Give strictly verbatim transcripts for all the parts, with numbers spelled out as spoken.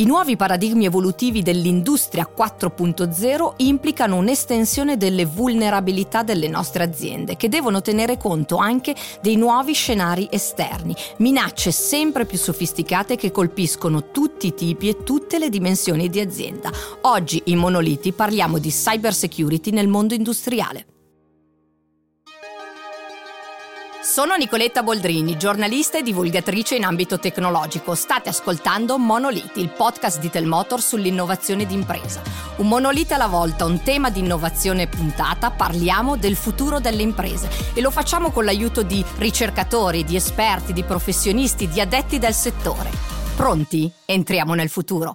I nuovi paradigmi evolutivi dell'industria quattro punto zero implicano un'estensione delle vulnerabilità delle nostre aziende, che devono tenere conto anche dei nuovi scenari esterni, minacce sempre più sofisticate che colpiscono tutti i tipi e tutte le dimensioni di azienda. Oggi in Monolith parliamo di cyber security nel mondo industriale. Sono Nicoletta Boldrini, giornalista e divulgatrice in ambito tecnologico. State ascoltando Monolith, il podcast di Telmotor sull'innovazione d'impresa. Un monolite alla volta, un tema di innovazione puntata, parliamo del futuro delle imprese e lo facciamo con l'aiuto di ricercatori, di esperti, di professionisti, di addetti del settore. Pronti? Entriamo nel futuro.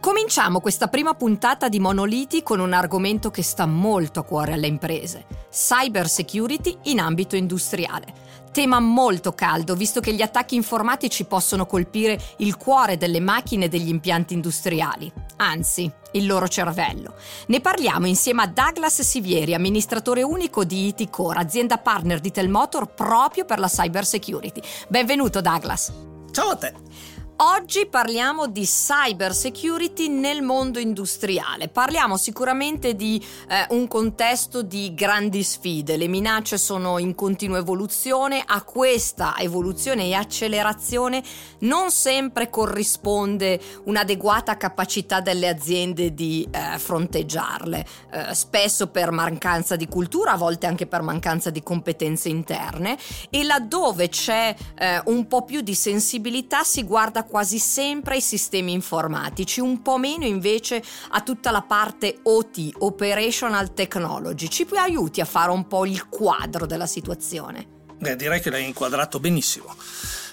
Cominciamo questa prima puntata di Monolith con un argomento che sta molto a cuore alle imprese: cyber security in ambito industriale. Tema molto caldo, visto che gli attacchi informatici possono colpire il cuore delle macchine e degli impianti industriali, anzi, il loro cervello. Ne parliamo insieme a Douglas Sivieri, amministratore unico di I T Core, azienda partner di Telmotor proprio per la cyber security. Benvenuto Douglas. Ciao a te. Oggi parliamo di cyber security nel mondo industriale. Parliamo sicuramente di eh, un contesto di grandi sfide. Le minacce sono in continua evoluzione. A questa evoluzione e accelerazione non sempre corrisponde un'adeguata capacità delle aziende di eh, fronteggiarle, eh, spesso per mancanza di cultura, a volte anche per mancanza di competenze interne, e laddove c'è eh, un po' più di sensibilità si guarda quasi sempre ai sistemi informatici, un po' meno invece a tutta la parte O T, Operational Technology. Ci aiuti a fare un po' il quadro della situazione? Beh, direi che l'hai inquadrato benissimo.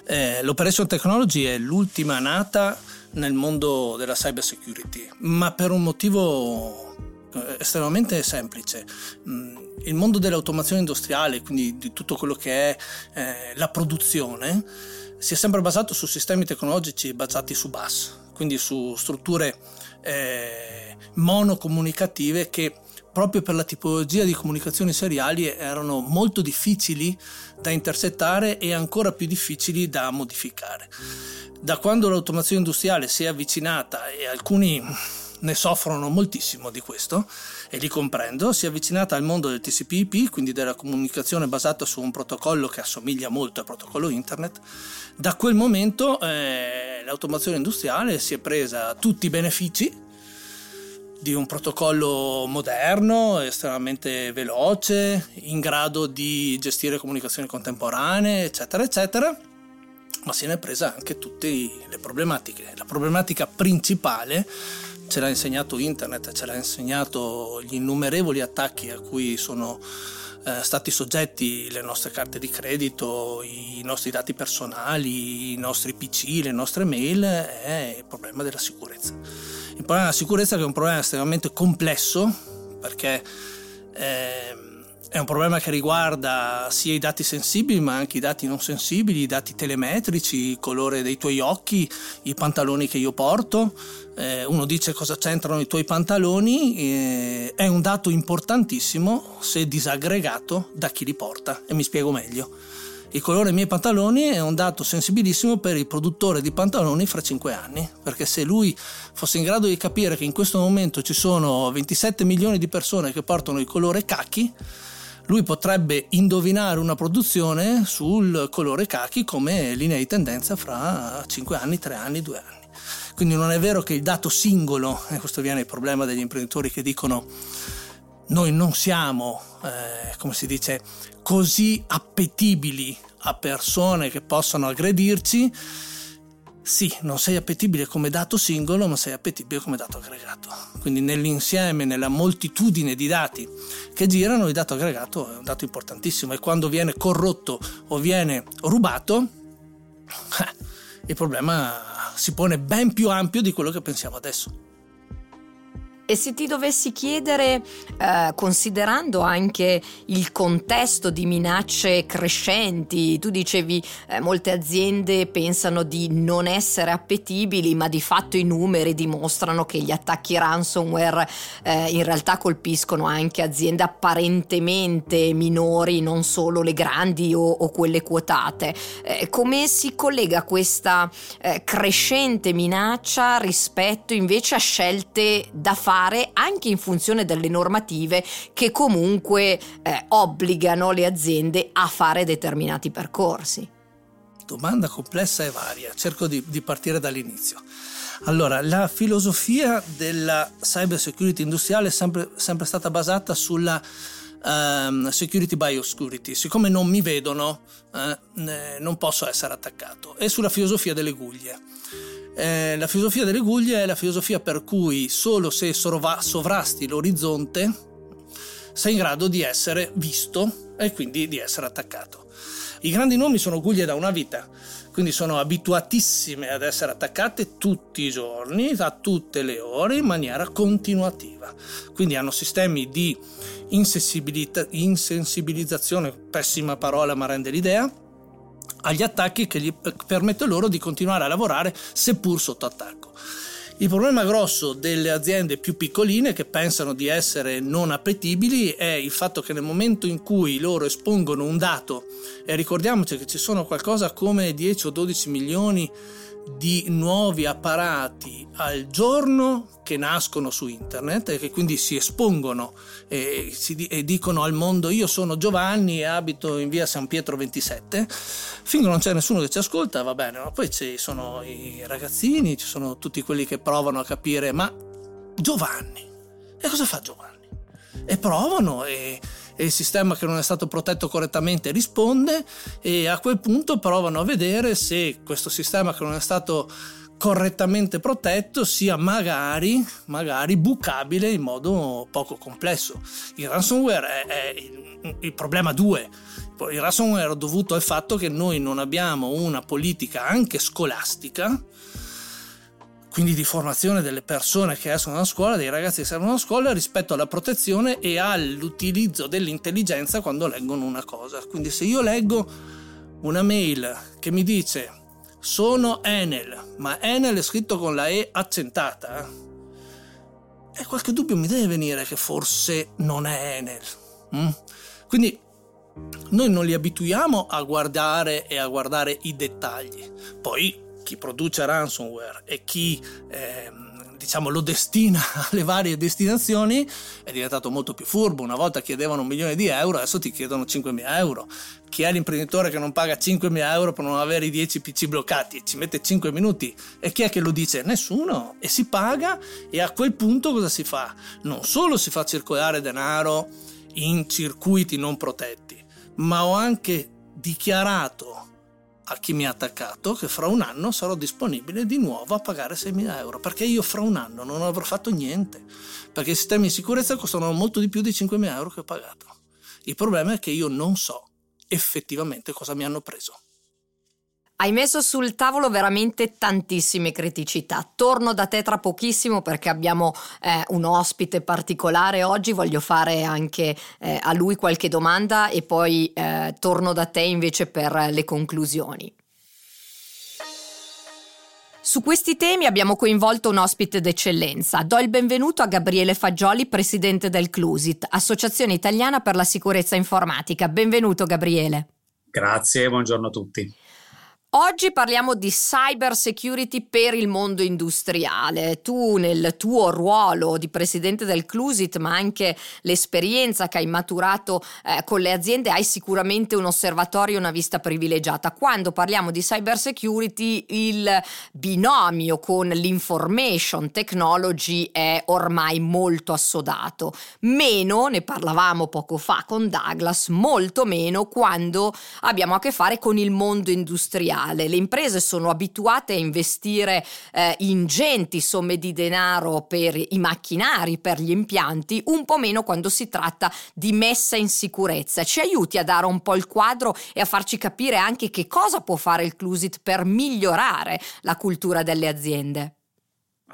Eh, L'Operational Technology è l'ultima nata nel mondo della cyber security, ma per un motivo estremamente semplice. Il mondo dell'automazione industriale, quindi di tutto quello che è eh, la produzione, si è sempre basato su sistemi tecnologici basati su B A S, quindi su strutture eh, monocomunicative che proprio per la tipologia di comunicazioni seriali erano molto difficili da intercettare e ancora più difficili da modificare. Da quando l'automazione industriale si è avvicinata, e alcuni ne soffrono moltissimo di questo e li comprendo, si è avvicinata al mondo del T C P I P, quindi della comunicazione basata su un protocollo che assomiglia molto al protocollo internet. Da quel momento eh, l'automazione industriale si è presa tutti i benefici di un protocollo moderno, estremamente veloce, in grado di gestire comunicazioni contemporanee, eccetera eccetera, ma se ne è presa anche tutte le problematiche. La problematica principale ce l'ha insegnato internet, ce l'ha insegnato gli innumerevoli attacchi a cui sono eh, stati soggetti le nostre carte di credito, i nostri dati personali, i nostri P C, le nostre mail. È il problema della sicurezza. Il problema della sicurezza che è un problema estremamente complesso, perché eh, è un problema che riguarda sia i dati sensibili ma anche i dati non sensibili, i dati telemetrici, il colore dei tuoi occhi, i pantaloni che io porto. Eh, uno dice: cosa c'entrano i tuoi pantaloni? Eh, è un dato importantissimo se disaggregato da chi li porta, e mi spiego meglio. Il colore dei miei pantaloni è un dato sensibilissimo per il produttore di pantaloni fra cinque anni, perché se lui fosse in grado di capire che in questo momento ci sono ventisette milioni di persone che portano il colore khaki, lui potrebbe indovinare una produzione sul colore khaki come linea di tendenza fra cinque anni, tre anni, due anni. Quindi non è vero che il dato singolo, e questo viene il problema degli imprenditori che dicono: noi non siamo, eh, come si dice, così appetibili a persone che possono aggredirci. Sì, non sei appetibile come dato singolo, ma sei appetibile come dato aggregato. Quindi nell'insieme, nella moltitudine di dati che girano, il dato aggregato è un dato importantissimo, e quando viene corrotto o viene rubato, eh, il problema si pone ben più ampio di quello che pensiamo adesso. E se ti dovessi chiedere, eh, considerando anche il contesto di minacce crescenti, tu dicevi eh, molte aziende pensano di non essere appetibili, ma di fatto i numeri dimostrano che gli attacchi ransomware eh, in realtà colpiscono anche aziende apparentemente minori, non solo le grandi o, o quelle quotate. Eh, come si collega questa eh, crescente minaccia rispetto invece a scelte da fare anche in funzione delle normative che comunque eh, obbligano le aziende a fare determinati percorsi? Domanda complessa e varia, cerco di, di partire dall'inizio. Allora, la filosofia della cyber security industriale è sempre, sempre stata basata sulla um, security by obscurity. Siccome non mi vedono, eh, non posso essere attaccato, e sulla filosofia delle guglie. Eh, la filosofia delle guglie è la filosofia per cui solo se sovra- sovrasti l'orizzonte sei in grado di essere visto e quindi di essere attaccato. I grandi nomi sono guglie da una vita, quindi sono abituatissime ad essere attaccate tutti i giorni, a tutte le ore, in maniera continuativa. Quindi hanno sistemi di insensibilità, insensibilizzazione, pessima parola ma rende l'idea, agli attacchi, che gli permette loro di continuare a lavorare seppur sotto attacco. Il problema grosso delle aziende più piccoline che pensano di essere non appetibili è il fatto che nel momento in cui loro espongono un dato, e ricordiamoci che ci sono qualcosa come dieci o dodici milioni di nuovi apparati al giorno che nascono su internet e che quindi si espongono e, si di- e dicono al mondo: io sono Giovanni e abito in via San Pietro ventisette. Finché non c'è nessuno che ci ascolta, va bene, ma poi ci sono i ragazzini, ci sono tutti quelli che provano a capire: ma Giovanni, e cosa fa Giovanni? E provano e e il sistema che non è stato protetto correttamente risponde, e a quel punto provano a vedere se questo sistema che non è stato correttamente protetto sia magari, magari bucabile in modo poco complesso. Il ransomware è, è il, il problema due. Il ransomware è dovuto al fatto che noi non abbiamo una politica anche scolastica, quindi di formazione delle persone che escono dalla scuola, dei ragazzi che servono alla scuola, rispetto alla protezione e all'utilizzo dell'intelligenza quando leggono una cosa. Quindi se io leggo una mail che mi dice sono Enel, ma Enel è scritto con la E accentata, e qualche dubbio mi deve venire che forse non è Enel. Mm? Quindi noi non li abituiamo a guardare e a guardare i dettagli. Poi chi produce ransomware e chi eh, diciamo lo destina alle varie destinazioni è diventato molto più furbo. Una volta chiedevano un milione di euro, adesso ti chiedono cinquemila euro. Chi è l'imprenditore che non paga cinquemila euro per non avere i dieci P C bloccati? Ci mette cinque minuti. E chi è che lo dice? Nessuno. E si paga, e a quel punto cosa si fa? Non solo si fa circolare denaro in circuiti non protetti, ma ho anche dichiarato a chi mi ha attaccato che fra un anno sarò disponibile di nuovo a pagare seimila euro, perché io fra un anno non avrò fatto niente, perché i sistemi di sicurezza costano molto di più di cinquemila euro che ho pagato. Il problema è che io non so effettivamente cosa mi hanno preso. Hai messo sul tavolo veramente tantissime criticità. Torno da te tra pochissimo perché abbiamo eh, un ospite particolare oggi, voglio fare anche eh, a lui qualche domanda e poi eh, torno da te invece per le conclusioni. Su questi temi abbiamo coinvolto un ospite d'eccellenza. Do il benvenuto a Gabriele Faggioli, presidente del Clusit, Associazione Italiana per la Sicurezza Informatica. Benvenuto Gabriele. Grazie, buongiorno a tutti. Oggi parliamo di cyber security per il mondo industriale. Tu nel tuo ruolo di presidente del Clusit, ma anche l'esperienza che hai maturato eh, con le aziende, hai sicuramente un osservatorio e una vista privilegiata. Quando parliamo di cyber security, il binomio con l'information technology è ormai molto assodato. Meno, ne parlavamo poco fa con Douglas, molto meno quando abbiamo a che fare con il mondo industriale. Le imprese sono abituate a investire eh, ingenti somme di denaro per i macchinari, per gli impianti, un po' meno quando si tratta di messa in sicurezza. Ci aiuti a dare un po' il quadro e a farci capire anche che cosa può fare il Clusit per migliorare la cultura delle aziende?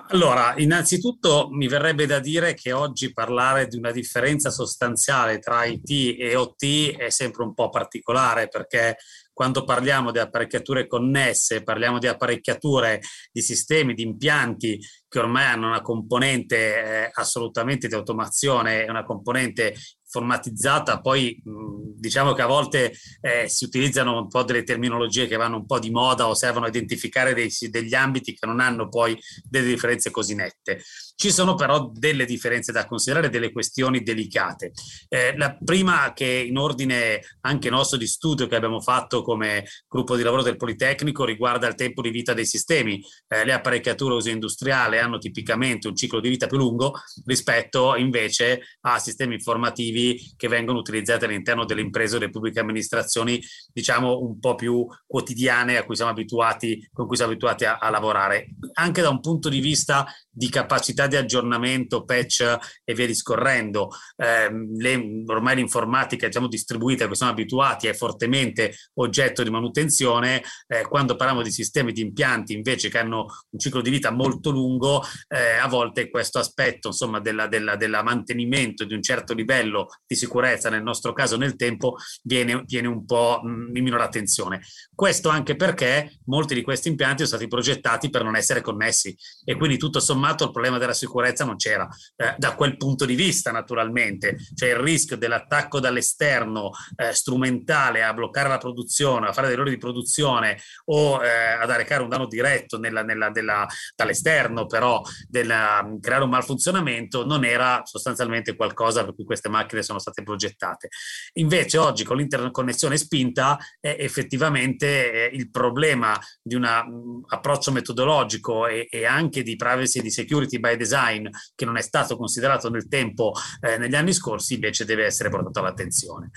Allora, innanzitutto mi verrebbe da dire che oggi parlare di una differenza sostanziale tra I T e O T è sempre un po' particolare, perché quando parliamo di apparecchiature connesse, parliamo di apparecchiature, di sistemi, di impianti che ormai hanno una componente eh, assolutamente di automazione, una componente informatizzata, poi mh, diciamo che a volte eh, si utilizzano un po' delle terminologie che vanno un po' di moda o servono a identificare dei, degli ambiti che non hanno poi delle differenze così nette. Ci sono però delle differenze da considerare, delle questioni delicate. Eh, la prima, che in ordine anche nostro di studio che abbiamo fatto come gruppo di lavoro del Politecnico, riguarda il tempo di vita dei sistemi. Eh, le apparecchiature uso industriale hanno tipicamente un ciclo di vita più lungo rispetto invece a sistemi informativi che vengono utilizzate all'interno delle imprese o delle pubbliche amministrazioni, diciamo un po' più quotidiane, a cui siamo abituati, con cui siamo abituati a, a lavorare. Anche da un punto di vista di capacità di aggiornamento, patch e via discorrendo, eh, le, ormai l'informatica, diciamo, distribuita, che siamo abituati, è fortemente oggetto di manutenzione. Eh, quando parliamo di sistemi, di impianti invece che hanno un ciclo di vita molto lungo, eh, a volte questo aspetto, insomma, della, della, della mantenimento di un certo livello di sicurezza, nel nostro caso nel tempo, viene, viene un po' di minore attenzione. Questo anche perché molti di questi impianti sono stati progettati per non essere connessi, e quindi tutto sommato il problema della sicurezza non c'era. Eh, da quel punto di vista, naturalmente, cioè il rischio dell'attacco dall'esterno eh, strumentale a bloccare la produzione, a fare degli errori di produzione o eh, ad arrecare un danno diretto nella, nella, della, dall'esterno, però della, creare un malfunzionamento, non era sostanzialmente qualcosa per cui queste macchine sono state progettate. Invece oggi, con l'interconnessione spinta, eh, effettivamente eh, il problema di un approccio metodologico e, e anche di privacy e di security by design, che non è stato considerato nel tempo eh, negli anni scorsi, invece deve essere portato all'attenzione.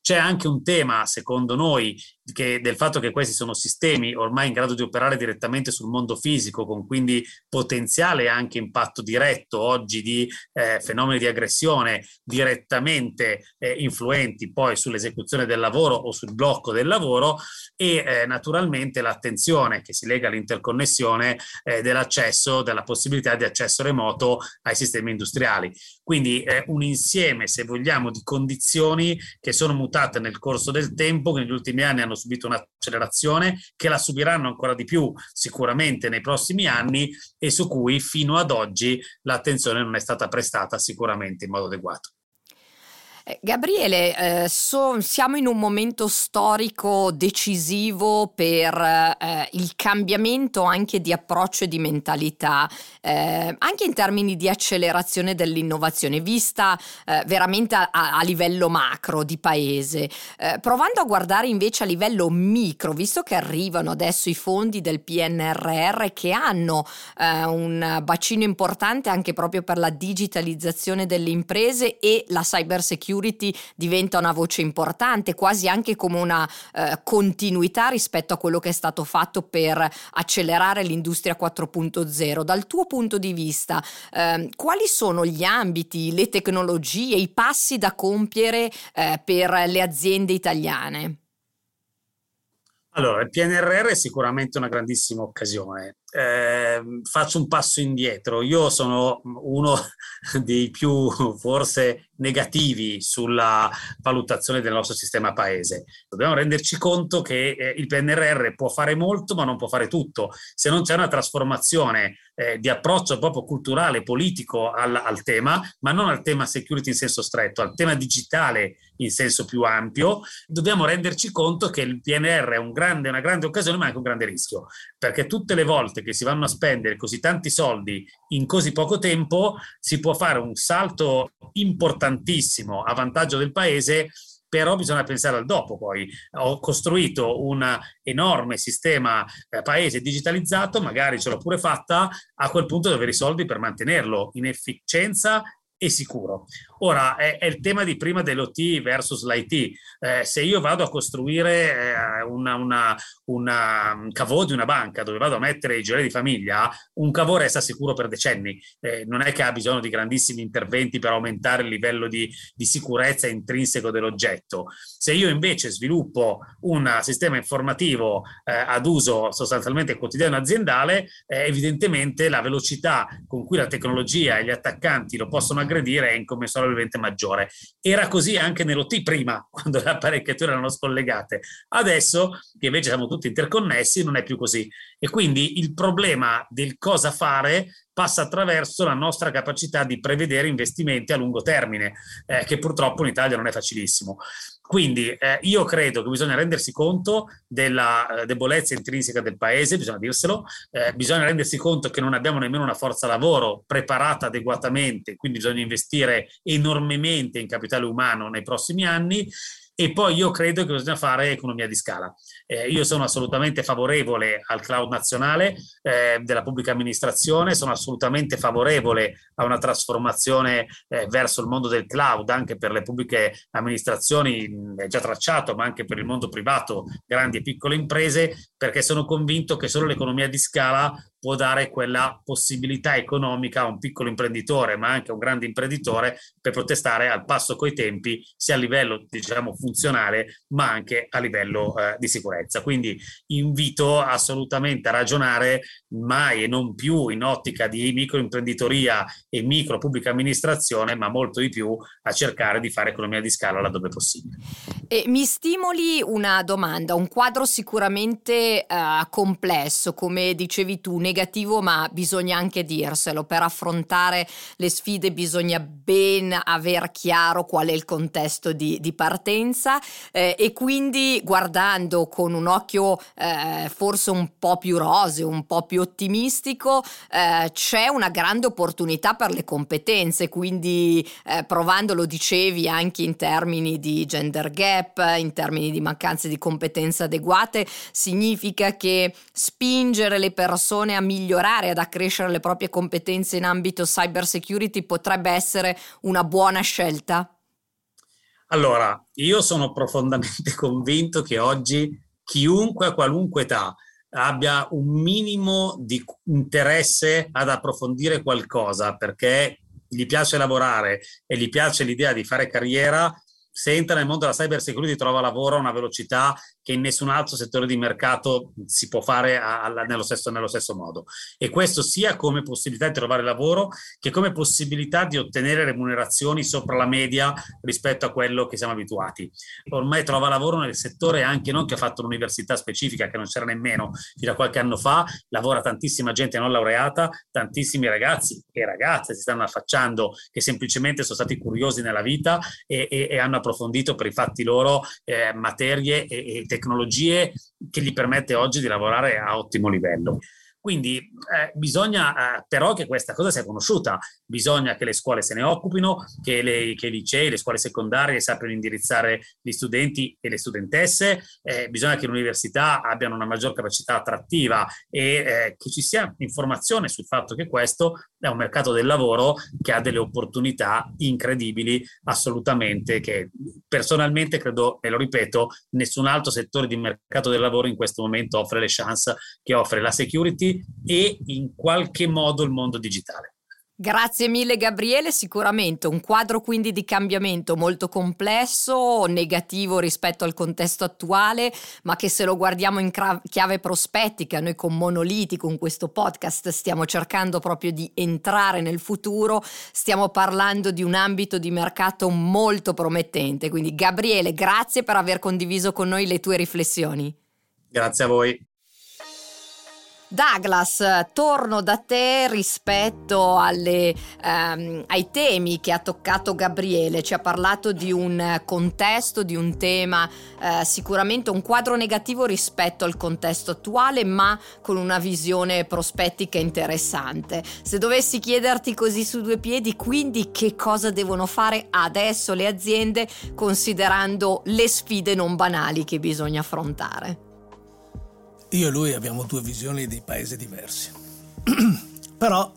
C'è anche un tema, secondo noi, che del fatto che questi sono sistemi ormai in grado di operare direttamente sul mondo fisico, con quindi potenziale anche impatto diretto oggi di eh, fenomeni di aggressione direttamente eh, influenti poi sull'esecuzione del lavoro o sul blocco del lavoro, e eh, naturalmente l'attenzione che si lega all'interconnessione eh, dell'accesso, della possibilità di accesso remoto ai sistemi industriali. Quindi eh, un insieme, se vogliamo, di condizioni che sono mutate nel corso del tempo, che negli ultimi anni hanno subito un'accelerazione, che la subiranno ancora di più sicuramente nei prossimi anni, e su cui fino ad oggi l'attenzione non è stata prestata sicuramente in modo adeguato. Gabriele, eh, so, siamo in un momento storico decisivo per eh, il cambiamento anche di approccio e di mentalità, eh, anche in termini di accelerazione dell'innovazione, vista eh, veramente a, a livello macro di paese. Eh, provando a guardare invece a livello micro, visto che arrivano adesso i fondi del P N R R, che hanno eh, un bacino importante anche proprio per la digitalizzazione delle imprese, e la cyber security diventa una voce importante, quasi anche come una eh, continuità rispetto a quello che è stato fatto per accelerare l'industria quattro punto zero. Dal tuo punto di vista, eh, quali sono gli ambiti, le tecnologie, i passi da compiere eh, per le aziende italiane? Allora, il P N R R è sicuramente una grandissima occasione. Eh, faccio un passo indietro. Io sono uno dei più forse negativi sulla valutazione del nostro sistema paese. Dobbiamo renderci conto che eh, il P N R R può fare molto, ma non può fare tutto. Se non c'è una trasformazione eh, di approccio proprio culturale, politico al, al tema, ma non al tema security in senso stretto, al tema digitale in senso più ampio, dobbiamo renderci conto che il P N R R è un grande, una grande occasione, ma anche un grande rischio, perché tutte le volte che si vanno a spendere così tanti soldi in così poco tempo, si può fare un salto importantissimo a vantaggio del paese, però bisogna pensare al dopo. Poi ho costruito un enorme sistema paese digitalizzato, magari ce l'ho pure fatta, a quel punto devo avere i soldi per mantenerlo in efficienza e sicuro. Ora è, è il tema di prima dell'O T versus l'I T. Eh, se io vado a costruire eh, una, una, una, un cavo di una banca dove vado a mettere i giornali di famiglia, un cavo resta sicuro per decenni. Eh, non è che ha bisogno di grandissimi interventi per aumentare il livello di, di sicurezza intrinseco dell'oggetto. Se io invece sviluppo un sistema informativo eh, ad uso sostanzialmente quotidiano aziendale, eh, evidentemente la velocità con cui la tecnologia e gli attaccanti lo possono aggredire è incommensurabilmente maggiore. Era così anche nell'O T prima, quando le apparecchiature erano scollegate. Adesso, che invece siamo tutti interconnessi, non è più così. E quindi il problema del cosa fare passa attraverso la nostra capacità di prevedere investimenti a lungo termine, eh, che purtroppo in Italia non è facilissimo. Quindi eh, io credo che bisogna rendersi conto della eh, debolezza intrinseca del paese, bisogna dirselo, eh, bisogna rendersi conto che non abbiamo nemmeno una forza lavoro preparata adeguatamente, quindi bisogna investire enormemente in capitale umano nei prossimi anni. E poi io credo che bisogna fare economia di scala. Eh, io sono assolutamente favorevole al cloud nazionale eh, della pubblica amministrazione, sono assolutamente favorevole a una trasformazione eh, verso il mondo del cloud anche per le pubbliche amministrazioni, mh, già tracciato, ma anche per il mondo privato, grandi e piccole imprese, perché sono convinto che solo l'economia di scala può dare quella possibilità economica a un piccolo imprenditore, ma anche a un grande imprenditore, per poter stare al passo coi tempi, sia a livello, diciamo, funzionale, ma anche a livello eh, di sicurezza. Quindi invito assolutamente a ragionare mai e non più in ottica di microimprenditoria e micro pubblica amministrazione, ma molto di più a cercare di fare economia di scala laddove possibile. E mi stimoli una domanda, un quadro sicuramente eh, complesso, come dicevi tu, negativo, ma bisogna anche dirselo. Per affrontare le sfide bisogna ben aver chiaro qual è il contesto di, di partenza eh, e quindi, guardando con un occhio eh, forse un po' più roseo, un po' più ottimistico, eh, c'è una grande opportunità per le competenze, quindi eh, provandolo, dicevi, anche in termini di gender gap, in termini di mancanze di competenze adeguate, significa che spingere le persone a migliorare, ad accrescere le proprie competenze in ambito cyber security potrebbe essere una buona scelta? Allora, io sono profondamente convinto che oggi chiunque a qualunque età abbia un minimo di interesse ad approfondire qualcosa perché gli piace lavorare e gli piace l'idea di fare carriera, se entra nel mondo della cyber security trova lavoro a una velocità che in nessun altro settore di mercato si può fare alla, nello, stesso, nello stesso modo. E questo sia come possibilità di trovare lavoro che come possibilità di ottenere remunerazioni sopra la media rispetto a quello che siamo abituati. Ormai trova lavoro nel settore anche non che ha fatto un'università specifica, che non c'era nemmeno fino a qualche anno fa, lavora tantissima gente non laureata, tantissimi ragazzi e ragazze si stanno affacciando che semplicemente sono stati curiosi nella vita e, e, e hanno approfondito per i fatti loro eh, materie e, e tecnologie che gli permette oggi di lavorare a ottimo livello. Quindi eh, bisogna eh, però che questa cosa sia conosciuta, bisogna che le scuole se ne occupino, che, le, che i licei, le scuole secondarie sappiano indirizzare gli studenti e le studentesse, eh, bisogna che le università abbiano una maggior capacità attrattiva e eh, che ci sia informazione sul fatto che questo è un mercato del lavoro che ha delle opportunità incredibili, assolutamente, che personalmente credo, e lo ripeto, nessun altro settore di mercato del lavoro in questo momento offre le chance che offre la security e in qualche modo il mondo digitale. Grazie mille Gabriele, sicuramente un quadro quindi di cambiamento molto complesso, negativo rispetto al contesto attuale, ma che, se lo guardiamo in chiave prospettica, noi con Monolith, con questo podcast, stiamo cercando proprio di entrare nel futuro, stiamo parlando di un ambito di mercato molto promettente. Quindi Gabriele, grazie per aver condiviso con noi le tue riflessioni. Grazie a voi. Douglas, torno da te rispetto alle, ehm, ai temi che ha toccato Gabriele. Ci ha parlato di un contesto, di un tema, eh, sicuramente un quadro negativo rispetto al contesto attuale, ma con una visione prospettica interessante. Se dovessi chiederti così su due piedi, quindi, che cosa devono fare adesso le aziende considerando le sfide non banali che bisogna affrontare? Io e lui abbiamo due visioni di paesi diversi, però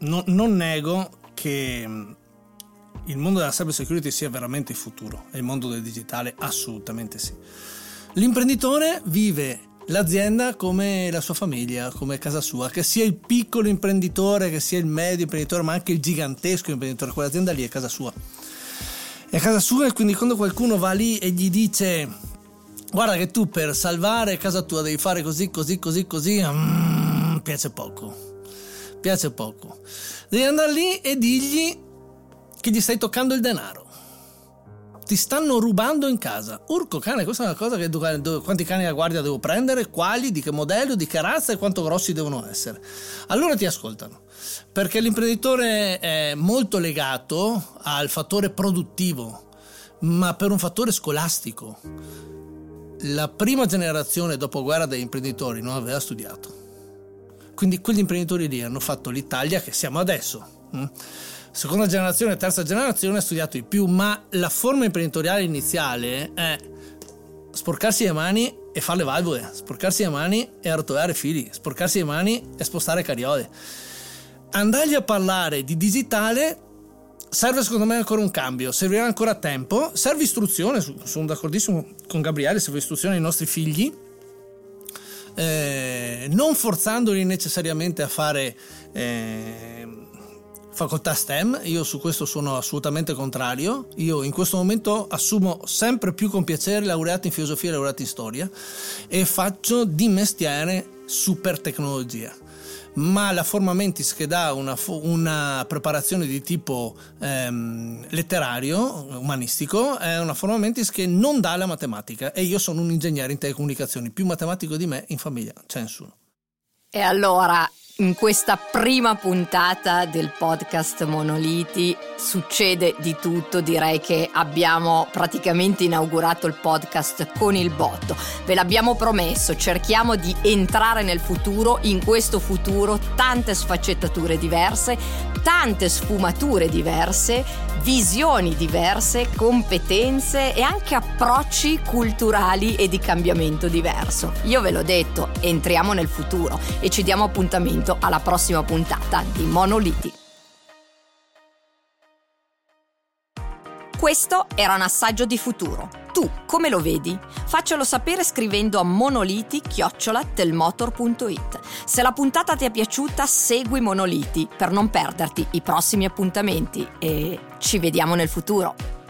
no, non nego che il mondo della cyber security sia veramente il futuro e il mondo del digitale assolutamente sì. L'imprenditore vive l'azienda come la sua famiglia, come casa sua, che sia il piccolo imprenditore, che sia il medio imprenditore, ma anche il gigantesco imprenditore, quell'azienda lì è casa sua. È casa sua e quindi quando qualcuno va lì e gli dice guarda che tu per salvare casa tua devi fare così, così, così, così, mm, piace poco, piace poco. Devi andare lì e digli che gli stai toccando il denaro. Ti stanno rubando in casa. Urco cane, questa è una cosa che quanti cani a guardia devo prendere, quali, di che modello, di che razza e quanto grossi devono essere. Allora ti ascoltano, perché l'imprenditore è molto legato al fattore produttivo, ma per un fattore scolastico. La prima generazione dopoguerra degli imprenditori non aveva studiato. Quindi quegli imprenditori lì hanno fatto l'Italia che siamo adesso. Seconda generazione, terza generazione ha studiato di più, ma la forma imprenditoriale iniziale è sporcarsi le mani e fare le valvole, sporcarsi le mani e arrotolare fili, sporcarsi le mani e spostare cariole. Andargli a parlare di digitale serve secondo me ancora un cambio, servirà ancora tempo, serve istruzione, sono d'accordissimo con Gabriele, serve istruzione ai nostri figli. Eh, non forzandoli necessariamente a fare eh, facoltà STEM, io su questo sono assolutamente contrario. Io in questo momento assumo sempre più con piacere laureati in filosofia e laureati in storia e faccio di mestiere super tecnologia, ma la forma mentis che dà una, una preparazione di tipo ehm, letterario, umanistico, è una forma mentis che non dà la matematica, e io sono un ingegnere in telecomunicazioni, più matematico di me in famiglia c'è nessuno. E allora in questa prima puntata del podcast Monoliti succede di tutto, direi che abbiamo praticamente inaugurato il podcast con il botto. Ve l'abbiamo promesso, cerchiamo di entrare nel futuro, in questo futuro tante sfaccettature diverse, tante sfumature diverse, visioni diverse, competenze e anche approcci culturali e di cambiamento diverso. Io ve l'ho detto, entriamo nel futuro e ci diamo appuntamento alla prossima puntata di Monoliti. Questo era un assaggio di futuro. Tu come lo vedi? Faccelo sapere scrivendo a monoliti chiocciola telmotor punto it. Se la puntata ti è piaciuta, segui Monoliti per non perderti i prossimi appuntamenti e ci vediamo nel futuro.